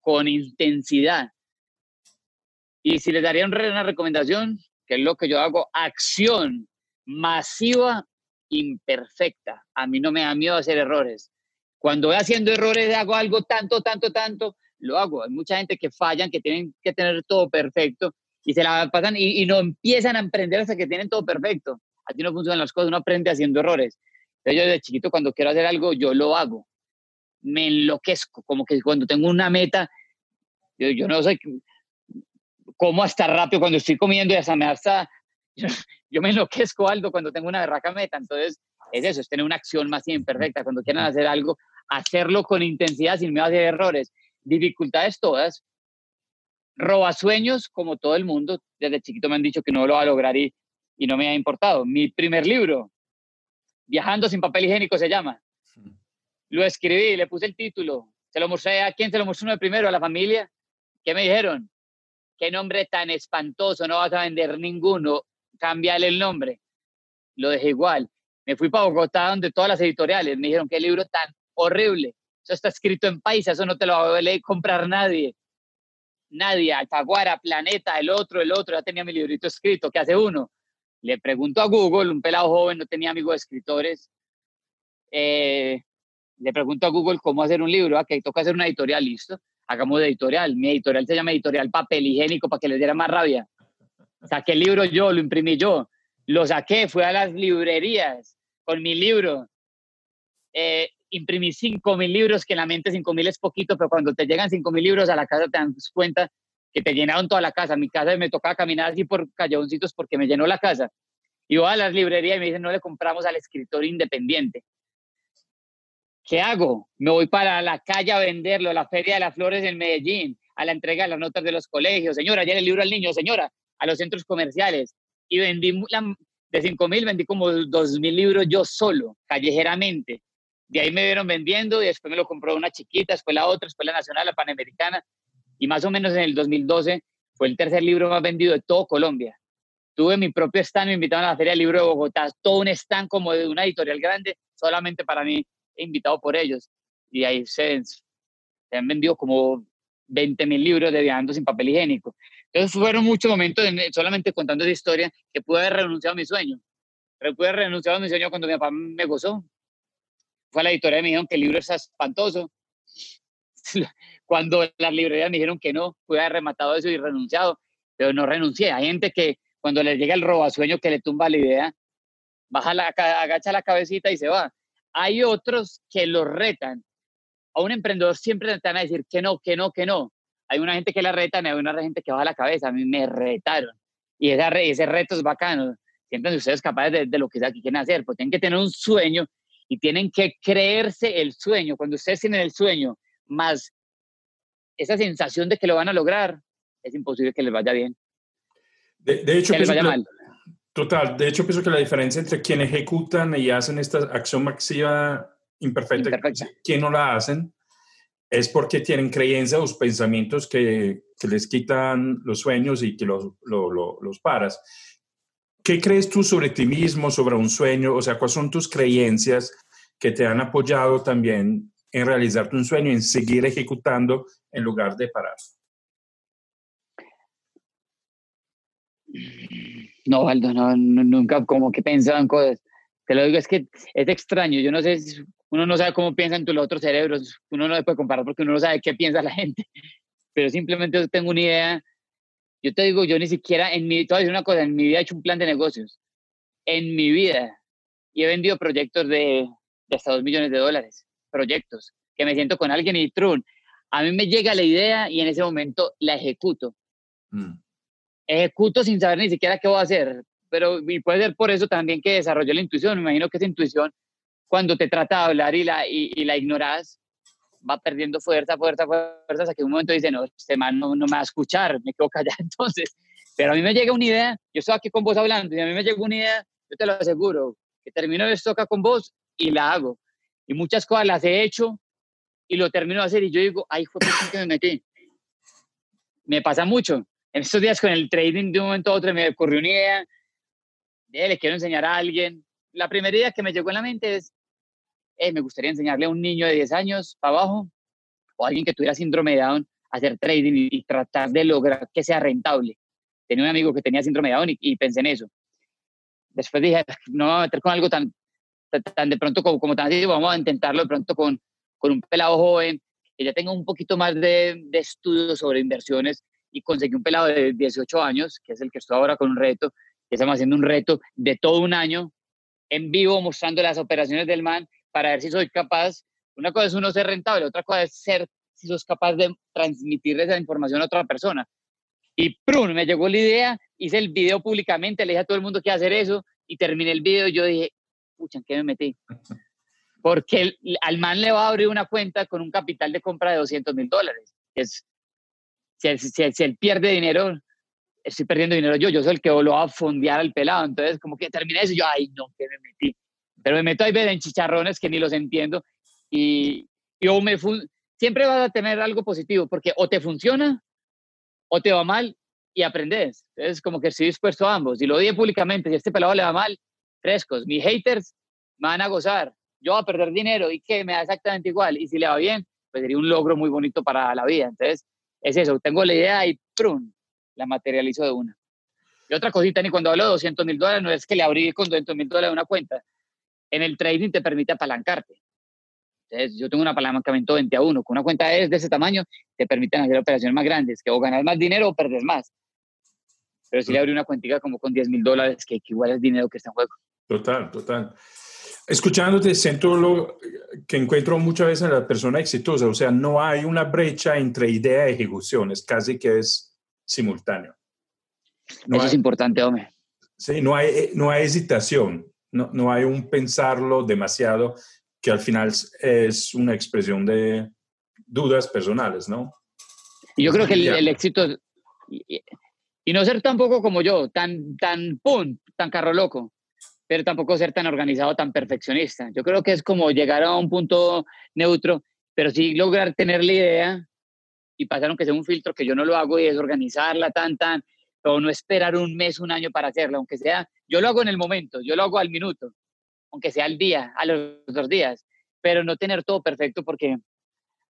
con intensidad. Y si les daría una recomendación, que es lo que yo hago, acción masiva, imperfecta. A mí no me da miedo hacer errores. Cuando voy haciendo errores, hago algo tanto, tanto, tanto, lo hago. Hay mucha gente que fallan, que tienen que tener todo perfecto y se la pasan y, y no empiezan a emprender hasta que tienen todo perfecto. Así no funcionan las cosas, uno aprende haciendo errores. Entonces yo desde chiquito cuando quiero hacer algo, yo lo hago. Me enloquezco, como que cuando tengo una meta, yo, yo no sé, como hasta rápido cuando estoy comiendo y hasta me hasta... Yo, yo me enloquezco, Aldo, cuando tengo una berraca meta. Entonces es eso, es tener una acción más imperfecta. Cuando quieran hacer algo, hacerlo con intensidad, sin miedo a hacer errores. Dificultades todas. Robasueños, como todo el mundo. Desde chiquito me han dicho que no lo va a lograr y, y no me ha importado. Mi primer libro, Viajando sin Papel Higiénico, se llama. Lo escribí, le puse el título. Se lo mostré a quién, se lo mostré uno de primero, a la familia. ¿Qué me dijeron? Qué nombre tan espantoso, no vas a vender ninguno. Cámbiale el nombre. Lo dejé igual. Me fui para Bogotá, donde todas las editoriales me dijeron, qué libro tan horrible. Eso está escrito en paisa, eso no te lo va a comprar nadie. Nadie, Alfaguara, Planeta, el otro, el otro. Ya tenía mi librito escrito. ¿Qué hace uno? Le pregunto a Google, un pelado joven, no tenía amigos de escritores. Eh, le pregunto a Google cómo hacer un libro. Ah, que toca hacer una editorial, listo. Hagamos de editorial. Mi editorial se llama Editorial Papel Higiénico para que les diera más rabia. Saqué el libro yo, lo imprimí yo. Lo saqué, fui a las librerías con mi libro. Eh, imprimí cinco mil libros, que en la mente cinco mil es poquito, pero cuando te llegan cinco mil libros a la casa te das cuenta que te llenaron toda la casa. En mi casa me tocaba caminar así por callejoncitos porque me llenó la casa. Y voy a las librerías y me dicen, no le compramos al escritor independiente. ¿Qué hago? Me voy para la calle a venderlo, a la Feria de las Flores en Medellín, a la entrega de las notas de los colegios. Señora, ayer el libro al niño, señora, a los centros comerciales. Y vendí, de cinco mil, vendí como dos mil libros yo solo, callejeramente. De ahí me vieron vendiendo y después me lo compró una chiquita, después la otra, después la nacional, la panamericana. Y más o menos en el dos mil doce fue el tercer libro más vendido de todo Colombia. Tuve mi propio stand, me invitaron a la Feria del Libro de Bogotá, todo un stand como de una editorial grande, solamente para mí, invitado por ellos. Y ahí se, se han vendido como veinte mil libros de Viajando sin Papel Higiénico. Entonces fueron muchos momentos, solamente contando esa historia, que pude haber renunciado a mi sueño. Pero pude haber renunciado a mi sueño cuando mi papá me gozó. Fue a la editorial y me dijeron que el libro es espantoso. Cuando las librerías me dijeron que no, pude haber rematado eso y renunciado. Pero no renuncié. Hay gente que cuando les llega el robasueño que le tumba la idea, baja la, agacha la cabecita y se va. Hay otros que los retan. A un emprendedor siempre te van a decir que no, que no, que no. Hay una gente que la retan y hay una gente que baja la cabeza. A mí me retaron. Y esa, ese reto es bacano. Siéntanse ustedes capaces de, de lo que sea que quieren hacer, porque tienen que tener un sueño y tienen que creerse el sueño. Cuando ustedes tienen el sueño, más esa sensación de que lo van a lograr, es imposible que les vaya bien. De, de hecho, que les vaya mal. Total, de hecho pienso que la diferencia entre quienes ejecutan y hacen esta acción masiva imperfecta, imperfecta. Quien no la hacen, es porque tienen creencias o pensamientos que, que les quitan los sueños y que los, lo, lo, los paras. ¿Qué crees tú sobre ti mismo, sobre un sueño? O sea, ¿cuáles son tus creencias que te han apoyado también en realizar tu sueño, en seguir ejecutando en lugar de parar? No, Aldo, no, no, nunca como que pensaban cosas. Te lo digo, es que es extraño. Yo no sé, uno no sabe cómo piensan los otros cerebros. Uno no se puede comparar porque uno no sabe qué piensa la gente. Pero simplemente tengo una idea Yo te digo, yo ni siquiera en mi, te voy a decir una cosa, en mi vida he hecho un plan de negocios. En mi vida. Y he vendido proyectos de, de hasta dos millones de dólares. Proyectos. Que me siento con alguien y trun. A mí me llega la idea y en ese momento la ejecuto. Mm. Ejecuto sin saber ni siquiera qué voy a hacer. Pero y puede ser por eso también que desarrollé la intuición. Me imagino que esa intuición, cuando te trata de hablar y la, y, y la ignoras, va perdiendo fuerza, fuerza, fuerza, hasta que un momento dice, no, este man no, no me va a escuchar, me quedo callado entonces. Pero a mí me llega una idea, yo estoy aquí con vos hablando, y a mí me llega una idea, yo te lo aseguro, que termino de esto acá con vos y la hago. Y muchas cosas las he hecho y lo termino de hacer y yo digo, ay, joder, ¿qué me metí? Me pasa mucho. En estos días con el trading, de un momento a otro me ocurrió una idea, eh, le quiero enseñar a alguien. La primera idea que me llegó en la mente es, Eh, me gustaría enseñarle a un niño de diez años para abajo o a alguien que tuviera síndrome de Down a hacer trading y, y tratar de lograr que sea rentable. Tenía un amigo que tenía síndrome de Down y, y pensé en eso. Después dije, no me voy a meter con algo tan, tan, tan de pronto como, como tan así, vamos a intentarlo de pronto con, con un pelado joven que ya tenga un poquito más de, de estudios sobre inversiones, y conseguí un pelado de dieciocho años, que es el que estoy ahora con un reto, que estamos haciendo un reto de todo un año en vivo mostrando las operaciones del man, para ver si soy capaz. Una cosa es uno ser rentable, otra cosa es ser, si sos capaz de transmitir esa información a otra persona. Y prun, me llegó la idea, hice el video públicamente, le dije a todo el mundo que iba a hacer eso, y terminé el video y yo dije, pucha, ¿en qué me metí? Porque el, al man le va a abrir una cuenta con un capital de compra de doscientos mil dólares. Es, si, si, si él pierde dinero, estoy perdiendo dinero yo, yo soy el que lo va a fondear al pelado. Entonces, como que terminé eso, yo, ay, no, ¿qué me metí? Pero me meto ahí en chicharrones que ni los entiendo y yo me fun siempre vas a tener algo positivo, porque o te funciona o te va mal y aprendes. Entonces como que estoy dispuesto a ambos, y lo dije públicamente, si a este pelado le va mal, frescos, mis haters me van a gozar, yo voy a perder dinero y que me da exactamente igual, y si le va bien, pues sería un logro muy bonito para la vida. Entonces es eso, tengo la idea y ¡prum!, la materializo de una. Y otra cosita, ni cuando hablo de doscientos mil dólares no es que le abrí con doscientos mil dólares una cuenta. En el trading te permite apalancarte. Entonces, yo tengo un apalancamiento veinte a uno. Con una cuenta de ese tamaño, te permiten hacer operaciones más grandes, que o ganas más dinero o perdes más. Pero si sí le abrí una cuentica como con diez mil dólares, que, que igual es dinero que está en juego. Total, total. Escuchándote, siento lo que encuentro muchas veces en la persona exitosa. O sea, no hay una brecha entre idea y ejecución. Es casi que es simultáneo. No Eso hay, es importante, hombre. Sí, no hay, no hay hesitación. No, no hay un pensarlo demasiado, que al final es una expresión de dudas personales, ¿no? Y yo creo que el, el éxito, y, y no ser tampoco como yo, tan, tan pum, tan carro loco, pero tampoco ser tan organizado, tan perfeccionista. Yo creo que es como llegar a un punto neutro, pero sí lograr tener la idea y pasar, aunque sea un filtro, que yo no lo hago, y es organizarla tan, tan, o no esperar un mes, un año para hacerla, aunque sea, yo lo hago en el momento, yo lo hago al minuto, aunque sea al día, a los dos días, pero no tener todo perfecto, porque,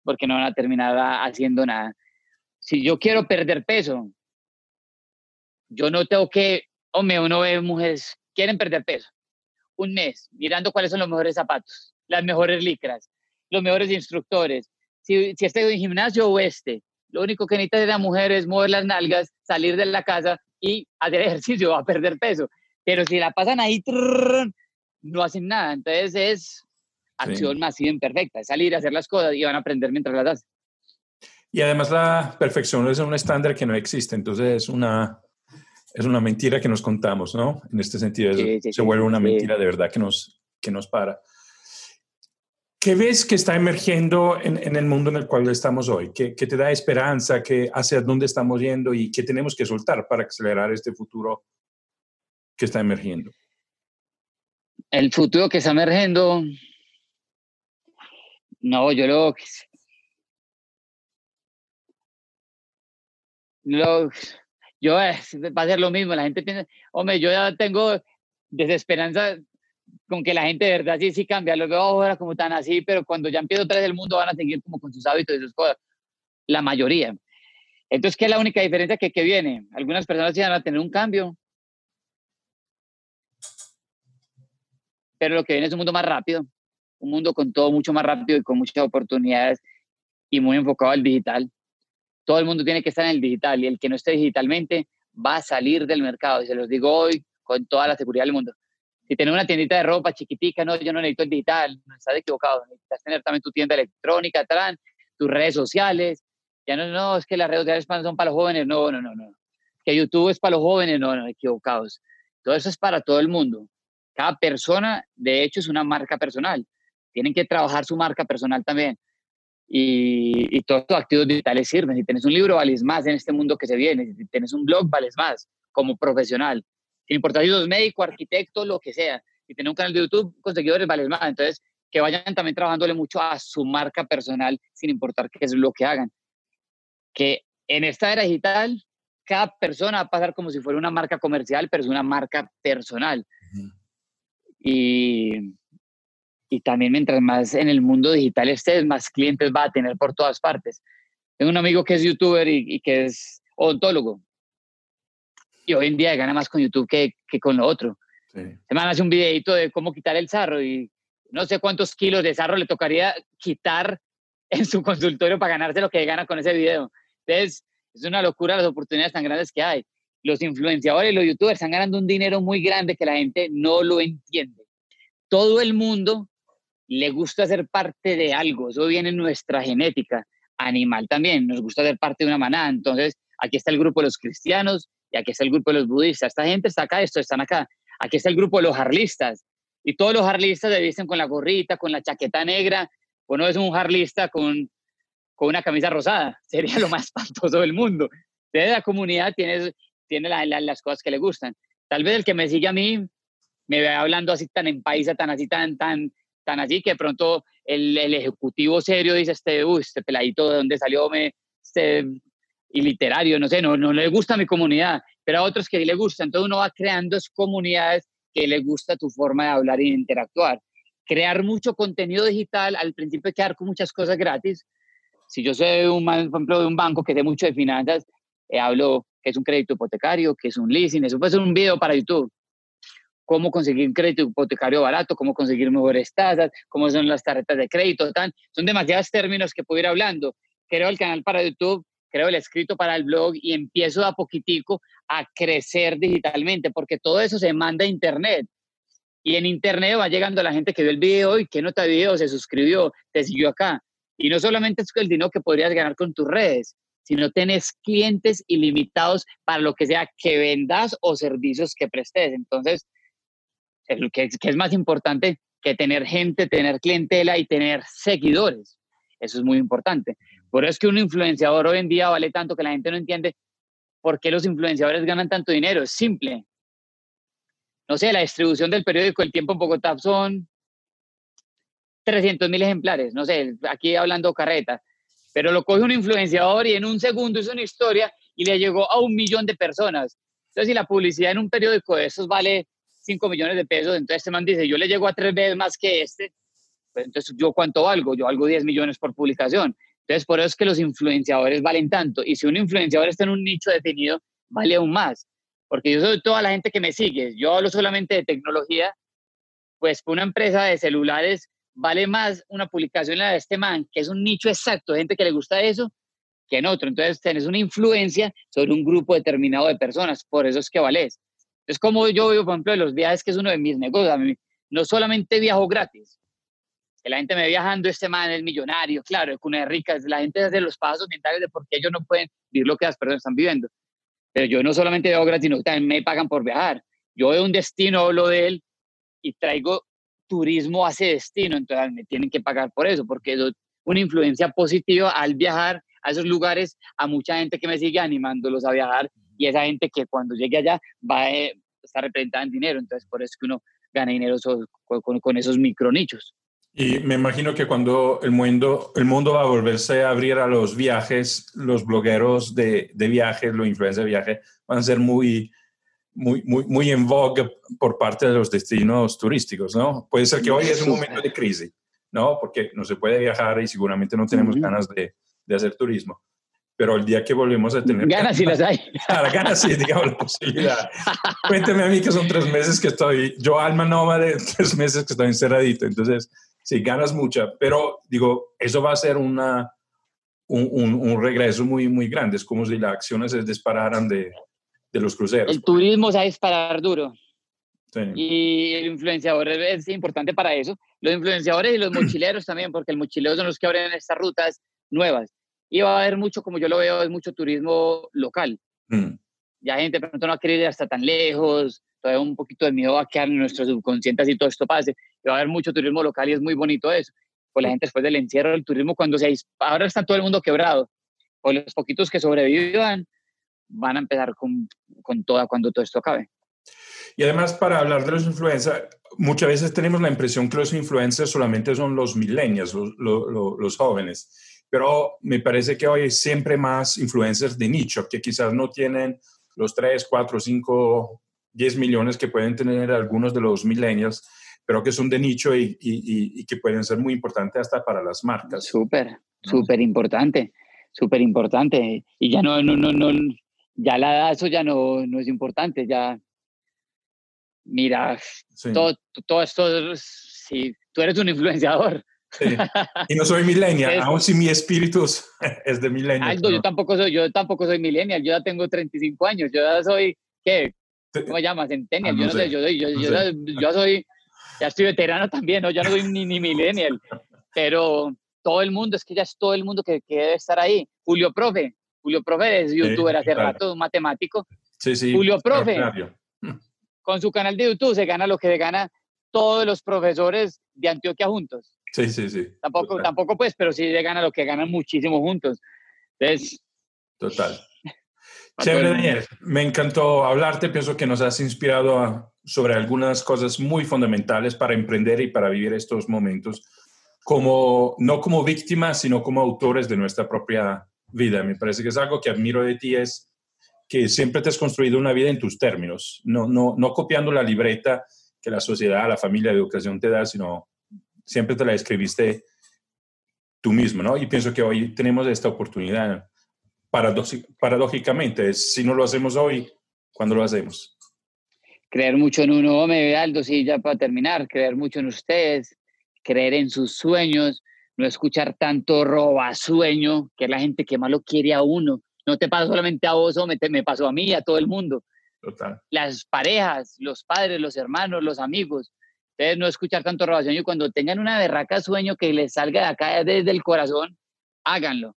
porque no van a terminar haciendo nada. Si yo quiero perder peso, yo no tengo que, hombre, uno ve mujeres, quieren perder peso, un mes, mirando cuáles son los mejores zapatos, las mejores licras, los mejores instructores, si, si estoy en gimnasio o este. Lo único que necesita de la mujer es mover las nalgas, salir de la casa y hacer ejercicio, va a perder peso. Pero si la pasan ahí, trrr, no hacen nada. Entonces es acción sí. masiva imperfecta, es salir a hacer las cosas y van a aprender mientras las hacen. Y además la perfección es un estándar que no existe, entonces es una, es una mentira que nos contamos, ¿no? En este sentido sí, sí, se sí, vuelve una sí. mentira de verdad que nos, que nos para. ¿Qué ves que está emergiendo en, en el mundo en el cual estamos hoy? ¿Qué, qué te da esperanza? ¿Qué, hacia dónde estamos yendo? ¿Y qué tenemos que soltar para acelerar este futuro que está emergiendo? El futuro que está emergiendo... No, yo lo... lo yo es, va a ser lo mismo. La gente piensa... Hombre, yo ya tengo desesperanza... con que la gente de verdad sí, sí cambia, los veo ahora como tan así, pero cuando ya empieza otra vez el mundo van a seguir como con sus hábitos y sus cosas, la mayoría. Entonces, ¿qué es la única diferencia que, que viene? Algunas personas sí van a tener un cambio, pero lo que viene es un mundo más rápido, un mundo con todo mucho más rápido y con muchas oportunidades y muy enfocado al digital. todo el mundo tiene que estar en el digital y el que no esté digitalmente va a salir del mercado. Y se los digo hoy con toda la seguridad del mundo. Si tenés una tiendita de ropa chiquitica, no, yo no necesito el digital, no estás equivocado. Necesitas tener también tu tienda electrónica, tran, tus redes sociales. Ya no, no, es que las redes sociales son para los jóvenes. No, no, no, no. Que YouTube es para los jóvenes. No, no, equivocados. Todo eso es para todo el mundo. Cada persona, de hecho, es una marca personal. Tienen que trabajar su marca personal también. Y, y todos tus activos digitales sirven. Si tienes un libro, vales más en este mundo que se viene. Si tienes un blog, vales más como profesional. Sin importar si sos médico, arquitecto, lo que sea. Si tienes un canal de YouTube con seguidores, vales más. Entonces, que vayan también trabajándole mucho a su marca personal, sin importar qué es lo que hagan. Que en esta era digital, cada persona va a pasar como si fuera una marca comercial, pero es una marca personal. Uh-huh. Y, y también mientras más en el mundo digital estés, más clientes va a tener por todas partes. Tengo un amigo que es youtuber y, y que es odontólogo. Y hoy en día gana más con YouTube que, que con lo otro. Sí. Semana hace un videito de cómo quitar el sarro y no sé cuántos kilos de sarro le tocaría quitar en su consultorio para ganarse lo que gana con ese video. Entonces, es una locura las oportunidades tan grandes que hay. Los influenciadores y los youtubers están ganando un dinero muy grande que la gente no lo entiende. Todo el mundo le gusta ser parte de algo. Eso viene en nuestra genética. Animal también. Nos gusta ser parte de una manada. Entonces, aquí está el grupo de los cristianos y aquí está el grupo de los budistas. Esta gente está acá, estos están acá. Aquí está el grupo de los harlistas. Y todos los harlistas se visten con la gorrita, con la chaqueta negra. Uno es un harlista con, con una camisa rosada. Sería lo más espantoso del mundo. Desde la comunidad tiene, tiene la, la, las cosas que le gustan. Tal vez el que me sigue a mí me vea hablando así tan en paisa, tan así, tan, tan, tan así, que de pronto el, el ejecutivo serio dice, este, uy, este peladito de dónde salió, me, este, y literario, no sé, no, no le gusta a mi comunidad, pero a otros que sí le gusta. Entonces uno va creando comunidades que le gusta tu forma de hablar y de interactuar. Crear mucho contenido digital, al principio hay que dar con muchas cosas gratis. Si yo soy, un, por ejemplo, de un banco que sé mucho de finanzas, eh, hablo que es un crédito hipotecario, que es un leasing, eso puede ser un video para YouTube. Cómo conseguir un crédito hipotecario barato, cómo conseguir mejores tasas, cómo son las tarjetas de crédito, tan. Son demasiados términos que puedo ir hablando. Creo el canal para YouTube, creo el escrito para el blog y empiezo de a poquitico a crecer digitalmente, porque todo eso se manda a internet. Y en internet va llegando la gente que vio el video y que no te vio, se suscribió, te siguió acá. Y no solamente es el dinero que podrías ganar con tus redes, sino tenés clientes ilimitados para lo que sea que vendas o servicios que prestes. Entonces, ¿qué es más importante que tener gente, tener clientela y tener seguidores? Eso es muy importante. Por eso es que un influenciador hoy en día vale tanto que la gente no entiende por qué los influenciadores ganan tanto dinero. Es simple. No sé, la distribución del periódico El Tiempo en Bogotá son trescientos mil ejemplares, no sé, aquí hablando carretas, pero lo coge un influenciador y en un segundo hizo una historia y le llegó a un millón de personas. Entonces, si la publicidad en un periódico de esos vale cinco millones de pesos, entonces este man dice, yo le llego a tres veces más que este, pues entonces, ¿yo cuánto valgo? Yo valgo diez millones por publicación. Entonces, por eso es que los influenciadores valen tanto. Y si un influenciador está en un nicho definido, vale aún más. Porque yo soy toda la gente que me sigue, yo hablo solamente de tecnología, pues para una empresa de celulares vale más una publicación la de este man, que es un nicho exacto de gente que le gusta eso, que en otro. Entonces tenés una influencia sobre un grupo determinado de personas, por eso es que valés. Entonces como yo vivo, por ejemplo, de los viajes, que es uno de mis negocios, no solamente viajo gratis, que la gente me viajando, este man es millonario, claro, de cuna de ricas, la gente hace los pasos mentales de por qué ellos no pueden vivir lo que las personas están viviendo. Pero yo no solamente veo gratis, sino que también me pagan por viajar. Yo veo un destino, hablo de él y traigo turismo a ese destino, entonces me tienen que pagar por eso, porque es una influencia positiva al viajar a esos lugares, a mucha gente que me sigue animándolos a viajar y esa gente que cuando llegue allá va a estar representada en dinero, entonces por eso que uno gana dinero con, con esos micronichos. Y me imagino que cuando el mundo, el mundo va a volverse a abrir a los viajes, los blogueros de, de viajes, los influencers de viajes, van a ser muy, muy, muy, muy en vogue por parte de los destinos turísticos, ¿no? Puede ser que hoy es un momento de crisis, ¿no? Porque no se puede viajar y seguramente no tenemos uh-huh. ganas de, de hacer turismo. Pero el día que volvemos a tener... Ganas sí las hay. Claro, ganas sí, digamos, la posibilidad. Cuénteme a mí que son tres meses que estoy... Yo, alma nómade, tres meses que estoy encerradito, entonces... Sí, ganas mucha, pero digo, eso va a ser una, un, un, un regreso muy, muy grande. Es como si las acciones se dispararan de, de los cruceros. El turismo se va a disparar duro. Sí. Y el influenciador es importante para eso. Los influenciadores y los mochileros también, porque el mochilero son los que abren estas rutas nuevas. Y va a haber mucho, como yo lo veo, es mucho turismo local. Mm. Ya gente de pronto no va a querer ir hasta tan lejos, todavía un poquito de miedo va a quedar en nuestro subconsciente así todo esto pase. Y va a haber mucho turismo local y es muy bonito eso. Pues la gente después del encierro del turismo, cuando se dispara, ahora está todo el mundo quebrado. O los poquitos que sobrevivan van a empezar con, con toda cuando todo esto acabe. Y además, para hablar de los influencers, muchas veces tenemos la impresión que los influencers solamente son los millennials, los, los, los jóvenes, pero me parece que hoy hay siempre más influencers de nicho, que quizás no tienen los tres, cuatro, cinco, diez millones que pueden tener algunos de los millennials, pero que son de nicho y, y, y que pueden ser muy importantes hasta para las marcas. Súper, ¿no? súper importante, súper importante. Y ya no, no, no, no, ya la edad, eso ya no, no es importante, ya... Mira, sí. todo, todo esto, sí, tú eres un influenciador. Sí. Y no soy millennial, aún si mi espíritu es de millennial. Aldo, ¿no? yo, tampoco soy, yo tampoco soy millennial, yo ya tengo treinta y cinco años, yo ya soy, ¿qué? ¿Cómo se llama? Centennial, ah, no yo no sé, sé yo, soy, yo, no yo, sé. Ya, yo soy, ya estoy veterano también, ¿no? Yo no soy ni, ni millennial, pero todo el mundo, es que ya es todo el mundo que, que debe estar ahí. Julio profe, Julio profe es youtuber sí, hace claro. rato, un matemático. Sí, sí, Julio profe. Claro. Con su canal de YouTube se gana lo que se gana todos los profesores de Antioquia juntos. Sí, sí, sí. Tampoco, total. tampoco pues, pero sí se gana lo que ganan muchísimo juntos. Entonces, total. Chévere, Daniel. Me encantó hablarte. Pienso que nos has inspirado a, sobre algunas cosas muy fundamentales para emprender y para vivir estos momentos, como, no como víctimas, sino como autores de nuestra propia vida. Me parece que es algo que admiro de ti, es que siempre te has construido una vida en tus términos, no, no, no copiando la libreta que la sociedad, la familia, la educación te da, sino siempre te la escribiste tú mismo, ¿no? Y pienso que hoy tenemos esta oportunidad, paradójicamente, si no lo hacemos hoy, ¿cuándo lo hacemos? Creer mucho en uno, hombre, Aldo, sí, ya para terminar, creer mucho en ustedes, creer en sus sueños, no escuchar tanto robasueño, que es la gente que más lo quiere a uno. No te pasa solamente a vos, me, te, me pasó a mí y a todo el mundo. Total. Las parejas, los padres, los hermanos, los amigos. Entonces, no escuchar tanto robación. Y cuando tengan una berraca sueño que les salga de acá desde el corazón, háganlo.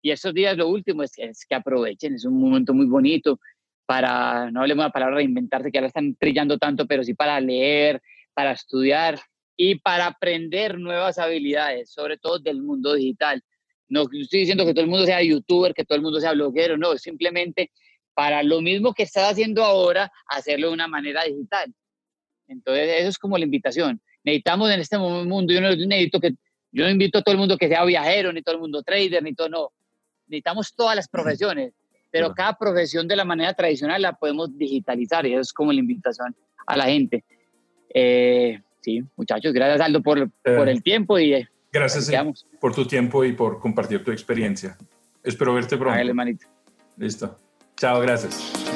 Y estos días lo último es, es que aprovechen. Es un momento muy bonito para, no hablemos de la palabra reinventarse, que ahora están trillando tanto, pero sí para leer, para estudiar y para aprender nuevas habilidades, sobre todo del mundo digital. No estoy diciendo que todo el mundo sea youtuber, que todo el mundo sea bloguero, no, simplemente para lo mismo que estás haciendo ahora, hacerlo de una manera digital. Entonces, eso es como la invitación. Necesitamos en este mundo, yo no, necesito que, yo no invito a todo el mundo que sea viajero, ni todo el mundo trader, ni todo, no. Necesitamos todas las profesiones, pero cada profesión de la manera tradicional la podemos digitalizar y eso es como la invitación a la gente. Eh, sí, muchachos, gracias Aldo por, eh. por el tiempo y... Eh, Gracias por tu tiempo y por compartir tu experiencia. Espero verte pronto. Dale, manito. Listo. Chao, gracias.